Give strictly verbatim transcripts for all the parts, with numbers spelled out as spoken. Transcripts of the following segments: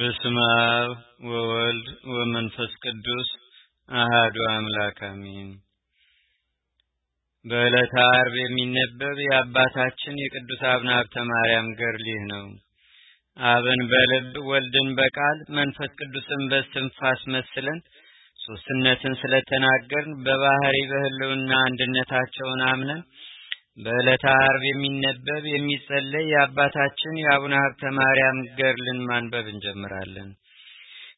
በስመ አብ ወወልድ ወመንፈስ ቅዱስ አሐዱ አምላክ አሜን። በዕለተ ዓርብ የሚነበብ የአባታችን የቅዱስ አቡነ ሀብተማርያም ገድል ነው። አብን በልብ ወልድን በቃል መንፈስ ቅዱስን በስንፋስ መስለን ሶስትነትን ስለተናገርን በባህሪ በህልውና አንድነታቸውን አምነን በዕለተ ዓርብ የሚነበብ የሚጸለይ የአባታችን የአቡነ ሀብተማርያም ገድልን ማንበብ እንጀምራለን።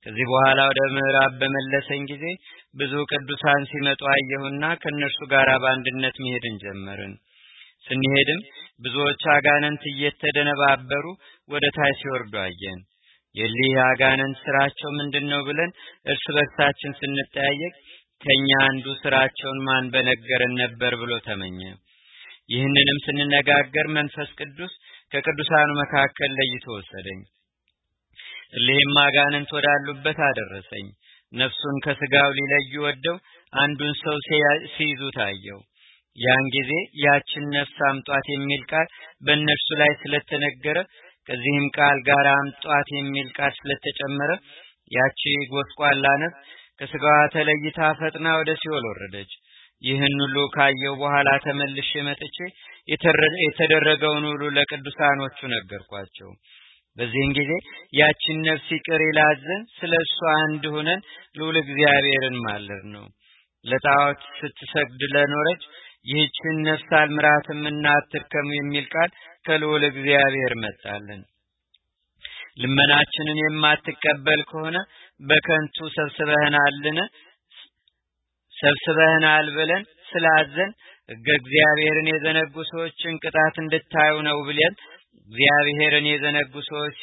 ከዚህ በኋላ ወደ ምዕራብ በመለሰን ጊዜ ብዙ ቅዱሳን ሲመጡ አየሁና ከነርሱ ጋር በአንድነት መሄድን ጀመርን። ስንሄድም ብዙዎች አጋንንት እየተደነባበሩ ወደ ታች ሲወርዱ አየን። የሊህ አጋንንት ስራቸው ምንድነው ብለን እርስ በርሳችን ስንጠያየቅ ከኛ አንዱ ስራቸውን ማን በነገረን ነበር ብሎ ተመኘ። ይህንንም ስንነጋገር መንፈስ ቅዱስ ከቅዱሳኑ መካከል ለይቶ ወሰደኝ። ለህም አጋንንት ወዳሉበት አደረሰኝ። ነፍሱን ከስጋው ሊለዩ ወደው አንዱን ሰው ሲይዙት አየው። ያን ጊዜ ያችን ነፍስ አምጧት የሚል ቃል በእነርሱ ላይ ስለተነገረ ከዚህም ቃል ጋር አምጧት የሚል ቃል ስለተጨመረ ያቺ ጎስቋላ ነፍስ ከስጋዋ ተለይታ ፈጥና ወደ ሲኦል ወረደች። ይህን ሁሉ ካየው በኋላ ተመልሼ መጥቼ የተደረገውን ሁሉ ለቅዱሳኖቹ ነገርኳቸው። በዚህን ጊዜ ያቺን ነፍስ ይቅር ይላዘን ስለሷ አንድ ሆነን ልዑል እግዚአብሔርን ማለድ ነው። ለጣዖት ስትሰግድ ለኖረች ይህችን ነፍስ አልምራትም እና አትርከም የሚል ቃል ከልዑል እግዚአብሔር መጣለን። ልመናችንን የማትቀበል ከሆነ በከንቱ ሰብስበህናልን ሰብስበህናል ብለን ስላዘን እግዚአብሔርን የዘነጉ ሰዎችን ቅጣት እንድታዩ ነው ብለን እግዚአብሔርን የዘነጉ ሰዎች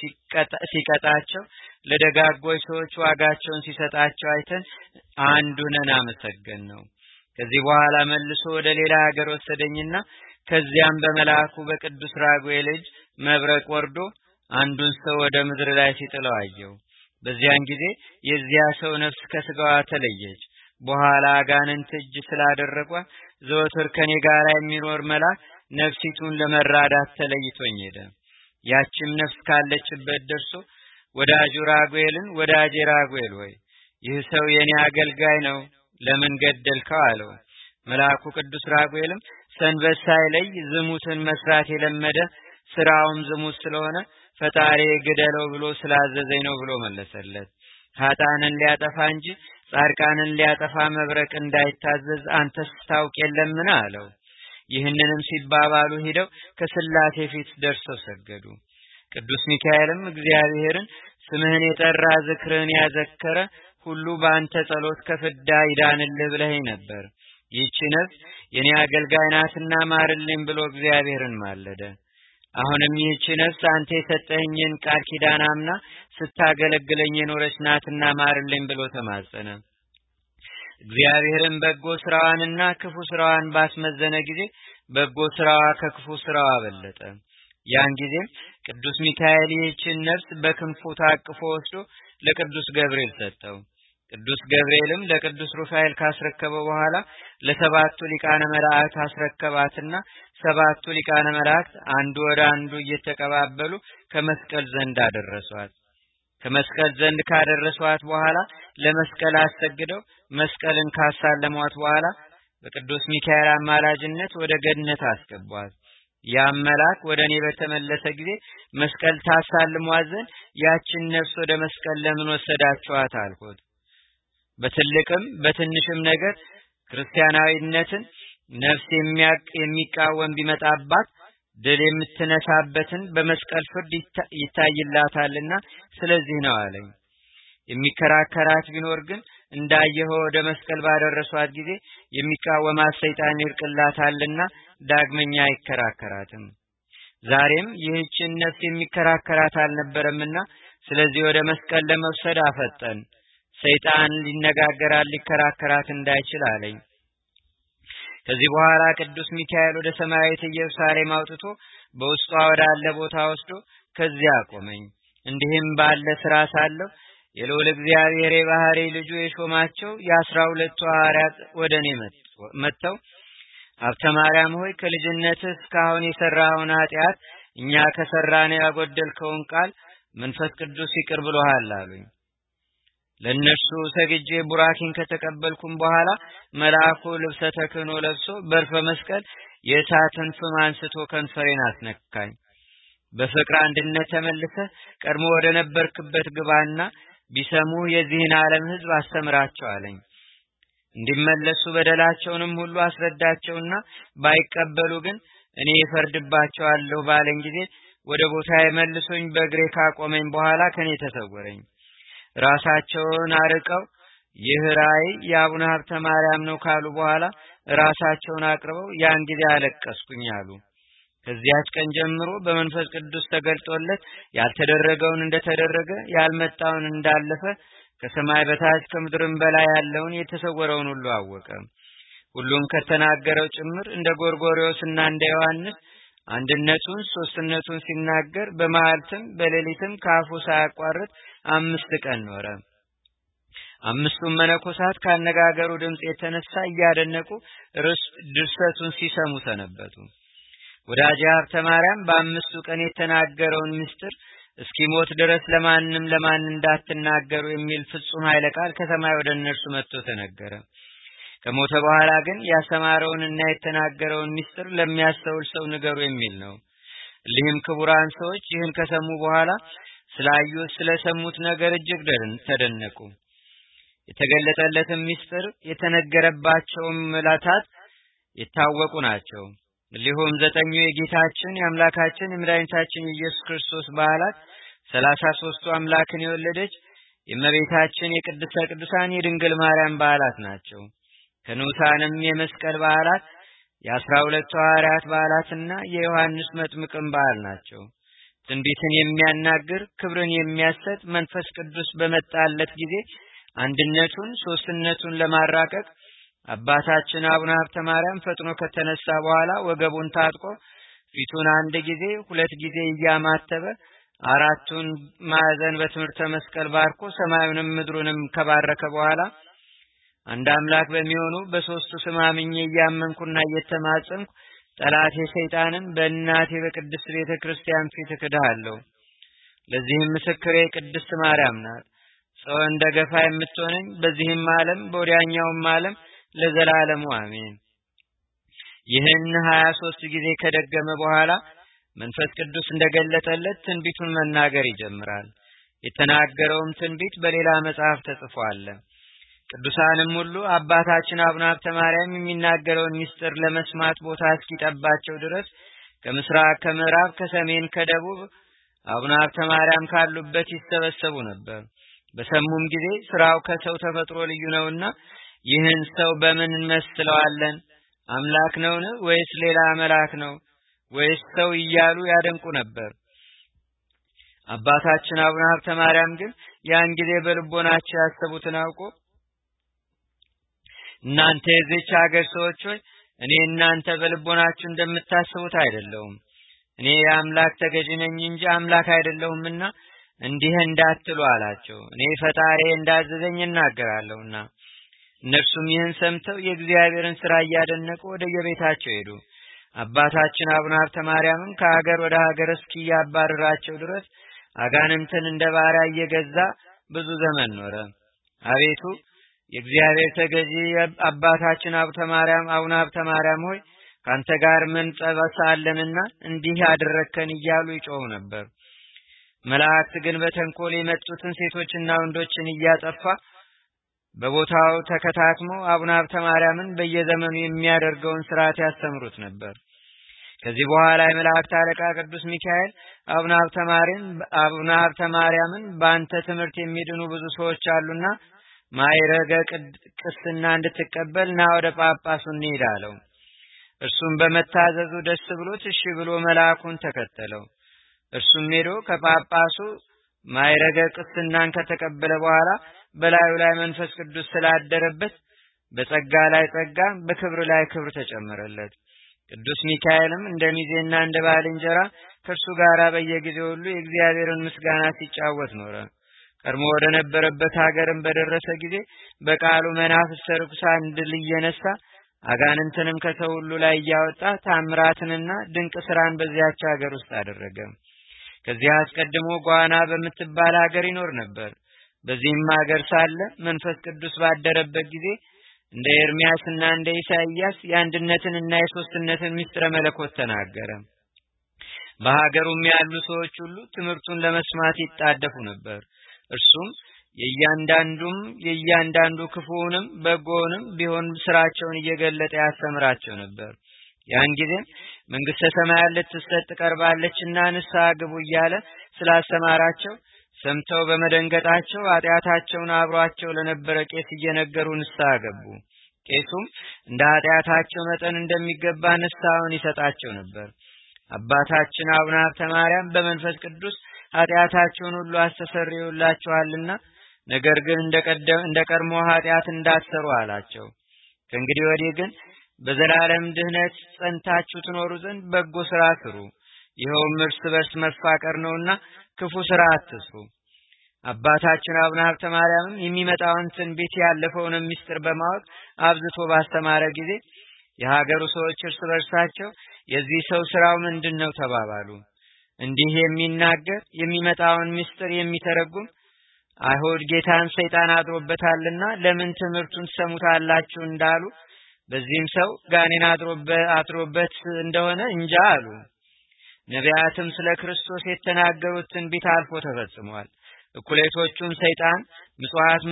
ሲቀጣቸው ለደጋጎች ሰዎች ዋጋቸውን ሲሰጣቸው አይተን አንዱንን አመሰገን ነው። ከዚህ በኋላ መልሶ ወደ ሌላ ሀገር ወሰደኝና ከዚያም በመልአኩ በቅዱስ ራጉኤል እጅ መብረቅ ወርዶ አንዱን ሰው ወደ ምድር ላይ ሲጥለው አየው። በዚያን ጊዜ የዚያ ሰው ነፍስ ከስጋዋ ተለየች። በኋላ አጋንንት እጅ ስላደረጓ ዘወትር ከኔ ጋር የሚኖር መልአክ ነፍሲቱን ለመራዳት ተለይቶኝ ሄደ። ያቺም ነፍስ ካለችበት ደርሶ ወዳጄ ራጉኤልን ወዳጄ ራጉኤል ሆይ ይህ ሰው የኔ አገልጋይ ነው ለምን ገደልከው አለው። መልአኩ ቅዱስ ራጉኤልም ሰንበት ሳይለይ ዝሙትን መስራት የለመደ ስራውም ዝሙት ስለሆነ ፈጣሪ ግደለው ብሎ ስላዘዘኝ ነው ብሎ መለሰለት። ኃጥአንን ሊያጠፋ እንጂ ጻድቃንን ሊያጠፋ መብረቅ እንዳይታዘዝ አንተስ ታውቅ የለምና አለው። ይህንንም ሲባባሉ ሄደው ከስላሴ ፊት ደርሰው ሰገዱ። ቅዱስ ሚካኤልም እግዚአብሔርን ስምህን የጠራ ዝክርን ያዘከረ ሁሉ በአንተ ጸሎት ከፍዳ ይዳንልህ ብለህ ነበር። ይህች ነፍስ የኔ አገልጋይ ናትና ማርልኝ ብሎ እግዚአብሔርን ማለደ። አሁንም ይህች ነፍስ አንተ የሰጠኸኝን ቃል ኪዳን አምና ስታገለግለኝ የኖረች ናትና ማርልኝ ብሎ ተማጸነ። እግዚአብሔርን በጎ ስራዋንና ክፉ ስራዋን ባስመዘነ ጊዜ በጎ ስራዋ ከክፉ ስራዋ በለጠ። ያን ጊዜ ቅዱስ ሚካኤል ይህችን ነፍስ በክንፉ ታቅፎ ወስዶ ለቅዱስ ገብርኤል ሰጠው። ቅዱስ ገብርኤልም ለቅዱስ ሩፋኤል ካስረከበ በኋላ ለሰባቱ ሊቃነ መላእክት አስረከባትና ሰባቱ ሊቃነ መላእክት አንዱ ወደ አንዱ እየተቀባበሉ ከመስቀል ዘንድ አደረሷት። ከመስቀል ዘንድ ካደረሷት በኋላ ለመስቀል አሰግደው መስቀልን ካሳለሟት በኋላ በቅዱስ ሚካኤል አማላጅነት ወደ ገነት አስገቧት። ያም መልአክ ወደኔ በተመለሰ ጊዜ መስቀል ታሳልሟት ዘንድ ያችን ነፍስ ወደ መስቀል ለምን ወሰዳችኋት አልኩት። በትልቅም በትንሽም ነገር ክርስቲያናዊነትን ነፍስ የሚያቅ የሚቃወም ቢመጣባት ድል የምትነሳበትን በመስቀል ፍርድ ይታይላታልና ስለዚህ ነው አለኝ። የሚከራከራት ቢኖር ግን እንዳየኸው ወደ መስቀል ባደረሷት ጊዜ የሚቃወማት ሰይጣን ይርቅላታልና ዳግመኛ አይከራከራትም። ዛሬም ይህችን ነፍስ የሚከራከራት አልነበረምና ስለዚህ ወደ መስቀል ለመውሰድ አፈጠን ሰይጣን ሊነጋገራት ሊከራከራት እንዳይችል አለኝ። ከዚህ በኋላ ቅዱስ ሚካኤል ወደ ሰማያዊት ኢየሩሳሌም አውጥቶ በውስጧ ወዳለ ቦታ ወስዶ ከዚያ አቆመኝ። እንዲህም ባለ ስራ ሳለሁ የልዑል እግዚአብሔር የባህሪ ልጁ የሾማቸው የአስራ ሁለቱ ሐዋርያት ወደኔ መጥተው ሀብተማርያም ሆይ ከልጅነትህ እስካሁን የሰራኸውን ኃጢአት እኛ ከሰራነው ያጎደልከውን ቃል መንፈስ ቅዱስ ይቅር ብሎሃል አሉኝ። ለነሱ ሰግጄ ቡራኪን ከተቀበልኩም በኋላ መልአኩ ልብሰ ተክህኖ ለብሶ በርፈ መስቀል የእሳትን ፍም አንስቶ ከንፈሬን አስነካኝ። በፍቅር አንድነት ተመልሰ ቀድሞ ወደ ነበርክበት ግባና ቢሰሙ የዚህን ዓለም ህዝብ አስተምራቸው አለኝ። እንዲመለሱ በደላቸውንም ሁሉ አስረዳቸውና ባይቀበሉ ግን እኔ ፈርድባቸዋለሁ ባለኝ ጊዜ ወደ ቦታዬ መልሶኝ በእግሬ ካቆመኝ በኋላ ከኔ ተሰወረኝ። ራሳቸውን አርቀው ይህ ራእይ የአቡነ ሀብተ ማርያም ነው ካሉ በኋላ ራሳቸውን አቅርበው ያን ጊዜ አለቀስኩኝ አሉ። ከዚያች ቀን ጀምሮ በመንፈስ ቅዱስ ተገልጦለት ያልተደረገውን እንደተደረገ ያልመጣውን እንዳለፈ ከሰማይ በታች ከምድርም በላይ ያለውን የተሰወረውን ሁሉ አወቀ። ሁሉን ከተናገረው ጭምር እንደ ጎርጎሪዮስና እንደ ዮሐንስ አንድነቱን ሶስትነቱን ሲናገር በመዓልትም በሌሊትም ካፉ ሳያቋርጥ አምስት ቀን ኖረ። አምስቱም መነኮሳት ካነጋገሩ ድምጽ የተነሳ እያደነቁ ድርሰቱን ሲሰሙ ሰነበቱ። ወዳጄ ሀብተ ማርያም በአምስቱ ቀን የተናገረውን ምስጢር እስኪሞት ድረስ ለማንም ለማን እንዳትናገሩ የሚል ፍጹም ኃይለ ቃል ከሰማይ ወደ እነርሱ መጥቶ ተነገረ። ከሞተ በኋላ ግን ያስተማረውን እና የተናገረውን ምስጢር ለሚያስተውል ሰው ንገሩ የሚል ነው። እሊህም ክቡራን ሰዎች ይህን ከሰሙ በኋላ ስላዩ ስለሰሙት ነገር እጅግ ተደነቁ። የተገለጠለትም ምስጢር የተነገረባቸው መላእክት የታወቁ ናቸው። ሊሆም ዘጠኙ የጌታችን የአምላካችን የመድኃኒታችን ኢየሱስ ክርስቶስ በዓላት ሰላሳ ሦስቱ አምላክን የወለደች የእመቤታችን የቅድስተ ቅዱሳን የድንግል ማርያም በዓላት ናቸው። ከንዑሳንም የመስቀል በዓላት የ12 ሐዋርያት በዓላትና የዮሐንስ መጥምቅም በዓል ናቸው። ትንቢትን የሚያናግር ክብርን የሚያሰጥ መንፈስ ቅዱስ በመጣለት ጊዜ አንድነቱን ሶስትነቱን ለማራቀቅ አባታችን አቡነ ሀብተ ማርያም ፈጥኖ ከተነሳ በኋላ ወገቡን ታጥቆ ፊቱን አንድ ጊዜ ሁለት ጊዜ እያማተበ አራቱን ማዕዘን በትምህርተ መስቀል ባርኮ ሰማዩንም ምድሩንም ከባረከ በኋላ አንድ አምላክ በሚሆኑ በሶስቱ ስም አምኜ እያመንኩና እየተማጸንኩ ጠላቴ ሰይጣንን በእናቴ በቅድስት ቤተክርስቲያን ፊት እክድሃለሁ። ለዚህም ምስክሬ ቅድስት ማርያም ናት። ሰው እንደገፋ የምትሆነኝ በዚህም ዓለም በወዲያኛውም ዓለም ለዘላለሙ አሜን። ይህን ሃያ ሦስት ጊዜ ከደገመ በኋላ መንፈስ ቅዱስ እንደገለጠለት ትንቢቱን መናገር ይጀምራል። የተናገረውም ትንቢት በሌላ መጽሐፍ ተጽፏል። ቅዱሳንም ሁሉ አባታችን አቡነ ሀብተ ማርያም የሚናገረውን ምስጢር ለመስማት ቦታ እስኪጠባቸው ድረስ ከምስራቅ ከምዕራብ ከሰሜን ከደቡብ አቡነ ሀብተ ማርያም ካሉበት ይሰበሰቡ ነበር። በሰሙም ጊዜ ስራው ከሰው ተፈጥሮ ልዩ ነውና ይህን ሰው በምን እንመስለዋለን? አምላክ ነውን ወይስ ሌላ መልአክ ነው ወይስ ሰው እያሉ ያደንቁ ነበር። አባታችን አቡነ ሀብተ ማርያም ግን ያን ጊዜ በልቦናቸው ያሰቡትን አውቆ እናንተ የዚህ ሀገር ሰዎች ሆይ እኔ እናንተ በልቦናችሁ እንደምታስቡት አይደለሁም። እኔ የአምላክ ተገዥ ነኝ እንጂ አምላክ አይደለሁምና እንዲህ እንዳትሉ አላቸው። እኔ ፈጣሪ እንዳዘዘኝ እናገራለሁና። እነርሱም ይህን ሰምተው የእግዚአብሔርን ሥራ እያደነቁ ወደ የቤታቸው ሄዱ። አባታችን አቡነ ሀብተ ማርያምን ከሀገር ወደ ሀገር እስኪያባርራቸው ድረስ አጋንንትን እንደ ባሪያ እየገዛ ብዙ ዘመን ኖረ። አቤቱ የእግዚአብሔር ተገዢ አባታችን ሀብተ ማርያም አቡነ ሀብተ ማርያም ሆይ ካንተ ጋር ምን ጠባሳ አለንና እንዲህ አደረከን እያሉ ይጮሁ ነበር። መላእክት ግን በተንኮል የመጡትን ሴቶችና ወንዶችን እያጠፋ በቦታው ተከታትሞ አቡነ ሀብተ ማርያምን በየዘመኑ የሚያደርገውን ሥርዓት ያስተምሩት ነበር። ከዚህ በኋላ የመላእክት አለቃ ቅዱስ ሚካኤል አቡነ ሀብተ ማርያም አቡነ ሀብተ ማርያምን በአንተ ትምህርት የሚድኑ ብዙ ሰዎች አሉና ማይረገ ቅስና እንድትቀበል ና ወደ ጳጳሱ እንሂድ አለው። እርሱም በመታዘዙ ደስ ብሎት እሺ ብሎ መልአኩን ተከተለው። እርሱም ሄዶ ከጳጳሱ ማይረገ ቅስናን ከተቀበለ በኋላ በላዩ ላይ መንፈስ ቅዱስ ስላደረበት በጸጋ ላይ ጸጋ በክብር ላይ ክብር ተጨመረለት። ቅዱስ ሚካኤልም እንደ ሚዜና እንደ ባልንጀራ ከእርሱ ጋር በየጊዜው ሁሉ የእግዚአብሔርን ምስጋና ሲጫወት ኖረ። ቀድሞ ወደ ነበረበት ሀገርም በደረሰ ጊዜ በቃሉ መናፍስተ ርኩሳን ድል እየነሳ አጋንንትንም ከሰው ሁሉ ላይ እያወጣ ታምራትንና ድንቅ ስራን በዚያች ሀገር ውስጥ አደረገ። ከዚያ አስቀድሞ ጓና በመትባል ሀገር ይኖር ነበር። በዚህም ሀገር ሳለ መንፈስ ቅዱስ ባደረበት ጊዜ እንደ ኤርሚያስና እንደ ኢሳይያስ ያንድነትንና የሶስትነትን ምስጥረ መለኮት ተናገረ። በሀገሩም ያሉ ሰዎች ሁሉ ትምርቱን ለመስማት ይጣደፉ ነበር። እርሱም የያንዳንዱም የያንዳንዱ ክፉንም በጎንም ቢሆን ስራቸውን እየገለጠ ያስተምራቸው ነበር። ያን ጊዜ መንግሥተ ሰማያት ልትሰጥ ቀርባለችና ንስሐ ግቡ እያለ ስላስተማራቸው ሰምተው በመደንገጣቸው ኃጢአታቸውን አብሯቸው ለነበረ ቄስ እየነገሩ ንስሐ ገቡ። ቄሱም እንደ ኃጢአታቸው መጠን እንደሚገባ ንስሐውን ይሰጣቸው ነበር። አባታችን አቡነ ሀብተማርያም በመንፈስ ቅዱስ ኃጢአታቸውን ሁሉ አስተሰርዩላችኋልና ነገር ግን እንደቀደም እንደቀርሞ ኃጢአት እንዳትሰሩ አላቸው። ከእንግዲህ ወዲህ ግን በዘላለም ድህነት ጸንታችሁ ትኖሩ ዘንድ በጎ ሥራ ስሩ፣ ይኸውም እርስ በርስ መፋቀር ነውና ክፉ ሥራ አትስሩ። አባታችን አቡነ ሀብተማርያም የሚመጣውን ትንቢት ያለፈውን ምስጢር በማወቅ አብዝቶ ባስተማረ ጊዜ የሀገሩ ሰዎች እርስ በርሳቸው የዚህ ሰው ሥራው ምንድነው ተባባሉ። እንዲህ የሚናገር የሚመጣውን ምስጢር የሚተረጉም አይሁድ ጌታን ሰይጣን አድሮበታልና ለምን ትምህርቱን ሰሙታላችሁ እንዳሉ በዚህም ሰው ጋኔን አድሮበት እንደሆነ እንጃ አሉ። ነቢያትም ስለ ክርስቶስ የተናገሩት ትንቢት አልፎ ተፈጽሟል። እኩሌቶቹም ሰይጣን ምጽዋት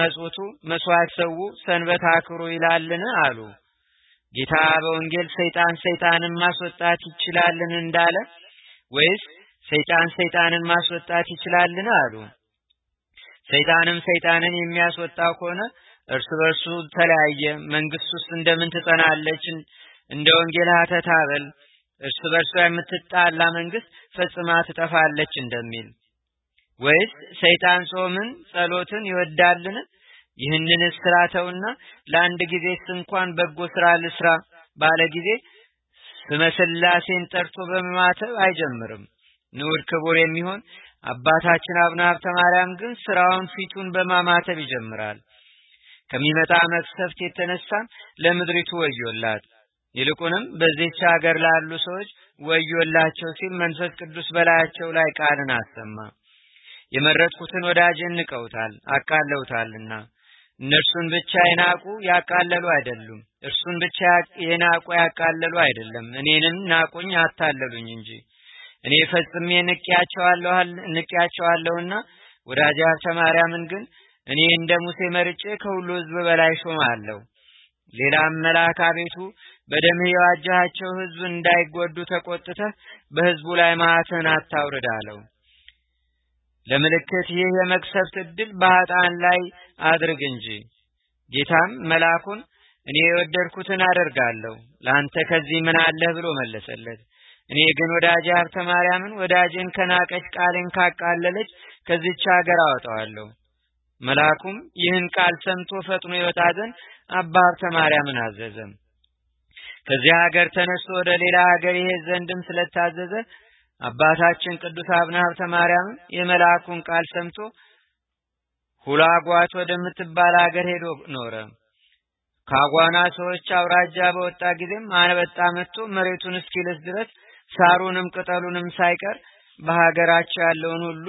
መጽውቱ መስዋዕት ሰው ሰንበት አክብሩ ይላልን አሉ። ጌታ በወንጌል ሰይጣን ሰይጣንን ማስወጣት ይችላልን እንዳለ ወይስ ሰይጣን ሰይጣንን ማስወጣት ይችላልን አሉ። ሰይጣንም ሰይጣንን የሚያስወጣው ከሆነ እርስ በርሱ ተለያየ፣ መንግስቱስ እንደምን ትጸናለች? እንደ ወንጌል አተታበል እርስ በርሱ የምትጣላ መንግስት ፈጽማ ትጠፋለች እንደሚል ወይስ ሰይጣን ጾምን ጸሎትን ይወዳልን? ይህንን ስራተውና ለአንድ ጊዜ እንኳን በጎ ስራ ልስራ ባለ ጊዜ ስመስላሴን ጠርቶ በመማተብ አይጀምርም። ንዑድ ክቡር የሚሆን አባታችን አቡነ ሀብተማርያም ግን ስራውን ፊቱን በማማተብ ይጀምራል። ከሚመጣ መቅሰፍት የተነሳ ለምድሪቱ ወዮላት፣ ይልቁንም በዚህች ሀገር ላሉ ሰዎች ወዮላቸው ሲል መንፈስ ቅዱስ በላያቸው ላይ ቃልን አሰማ። የመረጥኩትን ወዳጄን ንቀውታል አቃለውታልና እነርሱን ብቻ የናቁ ያቃለሉ አይደሉም እርሱን ብቻ የናቁ ያቃለሉ አይደለም እኔንም ናቁኝ አታለሉኝ እንጂ እኔ ፈጽሜ ንቄያቸዋለሁ ንቄያቸዋለሁና ወዳጄ ሀብተማርያምን ግን እኔ እንደ ሙሴ መርጬ ከሁሉ ህዝብ በላይ ሾማለሁ። ሌላም መልአክ አቤቱ በደምህ የዋጀሃቸው ህዝብ እንዳይጎዱ ተቆጥተህ በህዝቡ ላይ መዓትህን አታውርድ አለው። ለምልክት ይህ የመቅሰፍት ዕድል በኃጥአን ላይ አድርግ እንጂ። ጌታም መልአኩን እኔ የወደድኩትን አደርጋለሁ ለአንተ ከዚህ ምን አለህ ብሎ መለሰለት። እኔ ግን ወዳጄ ሀብተማርያምን ወዳጄን ከናቀች ቃሌን ካቃለለች ከዚህች ሀገር አወጣዋለሁ። መልአኩም ይህን ቃል ሰምቶ ፈጥኖ ይወጣ ዘንድ አባ ሀብተማርያምን አዘዘ። ከዚያ ሀገር ተነስቶ ወደ ሌላ ሀገር ይሄድ ዘንድም ስለታዘዘ አባታችን ቅዱስ አቡነ ሀብተማርያም የመልአኩን ቃል ሰምቶ ሁላጓት ወደምትባል ሀገር ሄዶ ኖረ። ካጓና ሰዎች አውራጃ በወጣ ጊዜም አንበጣ መጥቶ መሬቱን እስኪልስ ድረስ ሳሩንም ቅጠሉንም ሳይቀር በሀገራቸው ያለውን ሁሉ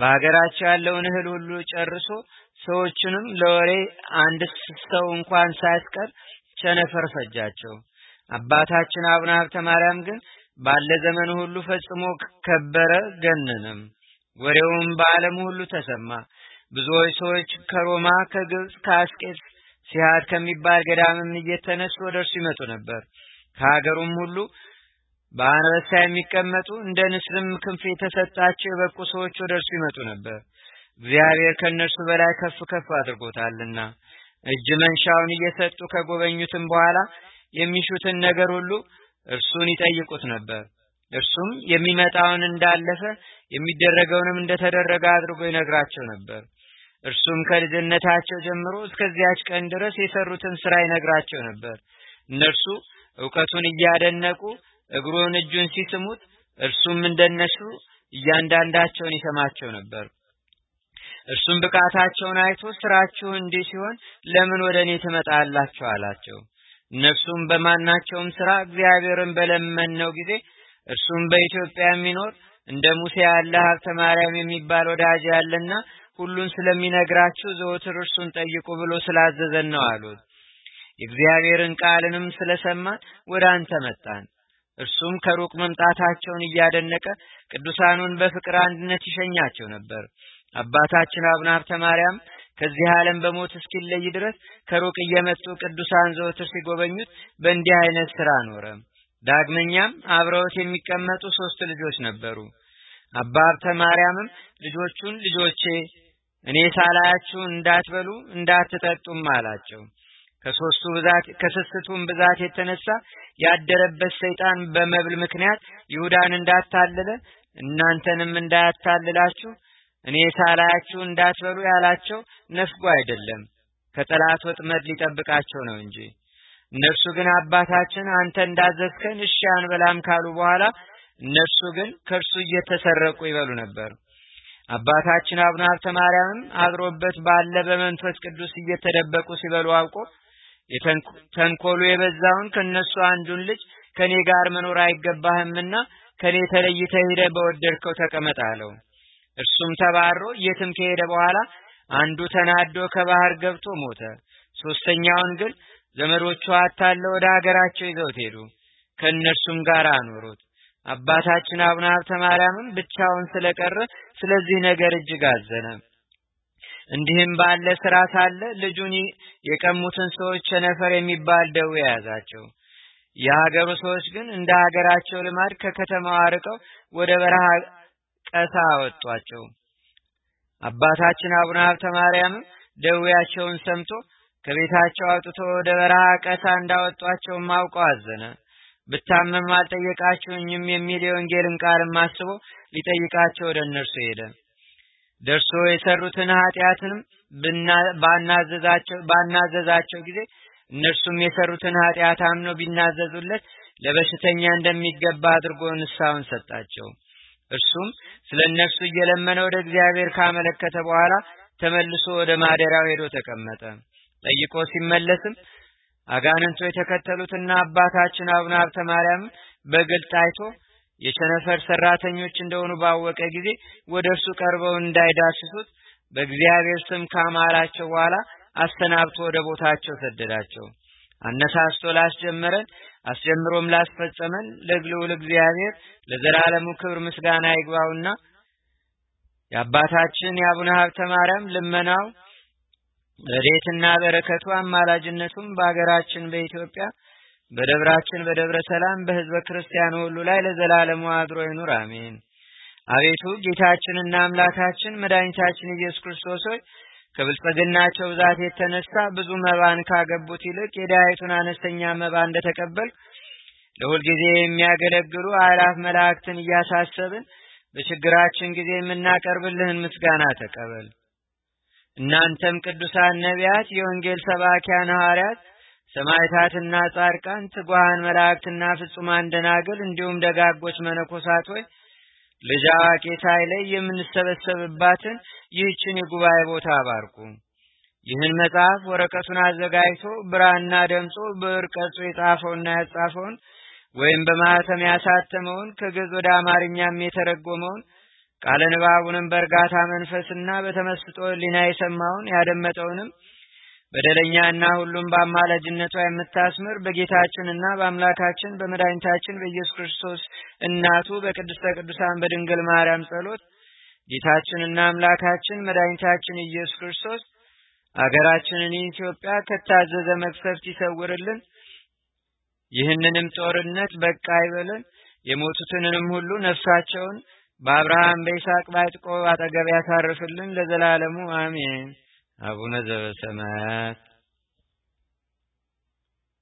በሀገራቸው ያለውን እህል ሁሉ ጨርሶ ሰዎችንም ለወሬ አንድ ሰው እንኳን ሳይስቀር ቸነፈር ፈጃቸው። አባታችን አቡነ ሀብተማርያም ግን ባለ ዘመኑ ሁሉ ፈጽሞ ከበረ ገነነም። ወሬውም በዓለም ሁሉ ተሰማ። ብዙዎች ሰዎች ከሮማ ከግብጽ ከአስቄጥስ ሲያድ ከሚባል ገዳምም እየተነሱ ወደርሱ ይመጡ ነበር። ከሀገሩም ሁሉ በአንበሳ የሚቀመጡ እንደ ንስርም ክንፍ የተሰጣቸው የበቁ ሰዎች ወደርሱ ይመጡ ነበር። እግዚአብሔር ከእነርሱ በላይ ከፍ ከፍ አድርጎታልና እጅ መንሻውን እየሰጡ ከጎበኙትም በኋላ የሚሹትን ነገር ሁሉ እርሱን ይጠይቁት ነበር። እርሱም የሚመጣውን እንዳለፈ የሚደረገውንም እንደተደረገ አድርጎ ይነግራቸው ነበር። እርሱም ከልጅነታቸው ጀምሮ እስከዚያች ቀን ድረስ የሰሩትን ሥራ ይነግራቸው ነበር። እነርሱ ዕውቀቱን እያደነቁ እግሩን እጁን ሲስሙት እርሱም እንደነሱ እያንዳንዳቸውን ይሰማቸው ነበር። እርሱም ብቃታቸውን አይቶ ስራችሁ እንዲህ ሲሆን ለምን ወደኔ ትመጣላችሁ አላቸው። እነርሱም በማናቸውም ሥራ እግዚአብሔርን በለመነው ጊዜ እርሱም በኢትዮጵያ የሚኖር እንደ ሙሴ ያለ ሀብተ ማርያም የሚባል ወዳጅ ያለና ሁሉን ስለሚነግራቸው ዘወትር እርሱን ጠይቁ ብሎ ስላዘዘን ነው አሉት። የእግዚአብሔርን ቃልንም ስለሰማ ወደ አንተ መጣን። እርሱም ከሩቅ መምጣታቸውን እያደነቀ ቅዱሳኑን በፍቅር አንድነት ይሸኛቸው ነበር። አባታችን አቡነ ሀብተ ማርያም ከዚህ ዓለም በሞት እስኪለይ ድረስ ከሩቅ እየመጡ ቅዱሳን ዘወትር ሲጎበኙት በእንዲህ አይነት ሥራ ኖረ። ዳግመኛም አብረውት የሚቀመጡ ሶስት ልጆች ነበሩ። አባ ሀብተ ማርያምም ልጆቹን ልጆቼ እኔ ሳላያችሁ እንዳትበሉ እንዳትጠጡም አላቸው። ከሶስቱ ብዛት ከስስቱም ብዛት የተነሳ ያደረበት ሰይጣን በመብል ምክንያት ይሁዳን እንዳታለለ እናንተንም እንዳያታልላችሁ እኔ ሳላያችሁ እንዳትበሉ ያላቸው ነፍጎ አይደለም ከጠላት ወጥመድ ሊጠብቃቸው ነው እንጂ። እነርሱ ግን አባታችን አንተ እንዳዘዝከን እሺ አንበላም ካሉ በኋላ እነርሱ ግን ከርሱ እየተሰረቁ ይበሉ ነበር። አባታችን አቡነ ሀብተ ማርያም አድሮበት ባለ በመንፈስ ቅዱስ እየተደበቁ ሲበሉ አውቆ የተንኮሉ የበዛውን ከነሱ አንዱን ልጅ ከኔ ጋር መኖር አይገባህምና ከኔ ተለይተህ ሄደህ በወደድከው ተቀመጥ አለው። እርሱም ተባሮ የትም ከሄደ በኋላ አንዱ ተናዶ ከባህር ገብቶ ሞተ። ሶስተኛውን ግን ዘመዶቹ አታለው ወደ ሀገራቸው ይዘው ሄዱ፣ ከነርሱም ጋር አኖሩት። አባታችን አቡነ ሀብተ ማርያም ብቻውን ስለቀረ ስለዚህ ነገር እጅግ አዘነ። እንዲህም ባለ ስራ ሳለ ልጁን የቀሙትን ሰዎች ቸነፈር የሚባል ደዌ ያዛቸው። የሀገሩ ሰዎች ግን እንደ ሀገራቸው ልማድ ከከተማው አርቀው ወደ በረሃ ቀሳ አወጧቸው። አባታችን አቡነ ሀብተ ማርያም ደዌያቸውን ሰምቶ ከቤታቸው አውጥቶ ወደ በረሃ ቀሳ እንዳወጧቸው ማውቀው አዘነ። ብታመም አልጠየቃችሁኝም የሚል የወንጌልን ቃል ማስቦ ሊጠይቃቸው ወደ እነርሱ ሄደ። ደርሶ የሰሩትን ኃጢያትንም ባናዘዛቸው ባናዘዛቸው ጊዜ እነርሱም የሰሩትን ኃጢያት አምነው ቢናዘዙለት ለበሽተኛ እንደሚገባ አድርጎ ንስሐውን ሰጣቸው። እርሱም ስለነርሱ እየለመነ ወደ እግዚአብሔር ካመለከተ በኋላ ተመልሶ ወደ ማደሪያው ሄዶ ተቀመጠ። ጠይቆ ሲመለስም አጋንንቱ የተከተሉትና አባታችን አቡነ ሀብተ ማርያም በግልጽ አይቶ የቸነፈር ሰራተኞች እንደሆኑ ባወቀ ጊዜ ወደሱ ቀርበው እንዳይዳስሱት በእግዚአብሔር ስም ካማራቸው በኋላ አስተናብቶ ወደ ቦታቸው ሰደዳቸው። አነሳስቶ ላስጀመረን አስጀምሮም ላስፈጸመን ለልዑል እግዚአብሔር ለዘላለሙ ክብር ምስጋና ይግባውና የአባታችን የአቡነ ሀብተ ማርያም ልመናው ረድኤትና በረከቱ አማላጅነቱም በአገራችን በኢትዮጵያ በደብራችን በደብረ ሰላም በሕዝበ ክርስቲያን ሁሉ ላይ ለዘላለሙ አድሮ ይኑር አሜን። አቤቱ ጌታችንና አምላካችን መድኃኒታችን ኢየሱስ ክርስቶስ ሆይ ከብልጽግናቸው ብዛት የተነሳ ብዙ መባን ካገቡት ይልቅ የዳያቱን አነስተኛ መባ እንደተቀበል ለሁል ጊዜ የሚያገለግሉ አእላፍ መላእክትን እያሳሰብን በችግራችን ጊዜ የምናቀርብልህን ምስጋና ተቀበል። እናንተም ቅዱሳን ነቢያት፣ የወንጌል ሰባኪያን ሐዋርያት፣ ሰማዕታትና ጻድቃን፣ ትጉሃን መላእክትና ፍጹማን ደናግል እንዲሁም ደጋጎች መነኮሳት ሆይ ልጅ አዋቂ ሳይለይ የምንሰበሰብባትን ይህችን የጉባኤ ቦታ ባርኩ። ይህን መጽሐፍ ወረቀቱን አዘጋጅቶ ብራና ደምጾ ብዕር ቀርጾ የጻፈውና ያጻፈውን ወይም በማኅተም ያሳተመውን ከግዕዝ ወደ አማርኛም የተረጎመውን ቃለ ንባቡንም በእርጋታ መንፈስና በተመስጦ ሕሊና የሰማውን ያደመጠውንም በደለኛና ሁሉም በአማላጅነቷ የምታስምር በጌታችንና በአምላካችን በመድኃኒታችን በኢየሱስ ክርስቶስ እናቱ በቅድስተ ቅዱሳን በድንግል ማርያም ጸሎት ጌታችንና አምላካችን መድኃኒታችን ኢየሱስ ክርስቶስ አገራችንን ኢትዮጵያ ከታዘዘ መቅሰፍት ይሰውርልን፣ ይህንንም ጦርነት በቃ ይበለን፣ የሞቱትንም ሁሉ ነፍሳቸውን በአብርሃም በይስሐቅ በያዕቆብ አጠገብ ያሳርፍልን ለዘላለሙ አሜን። አቡነ ዘበሰማያት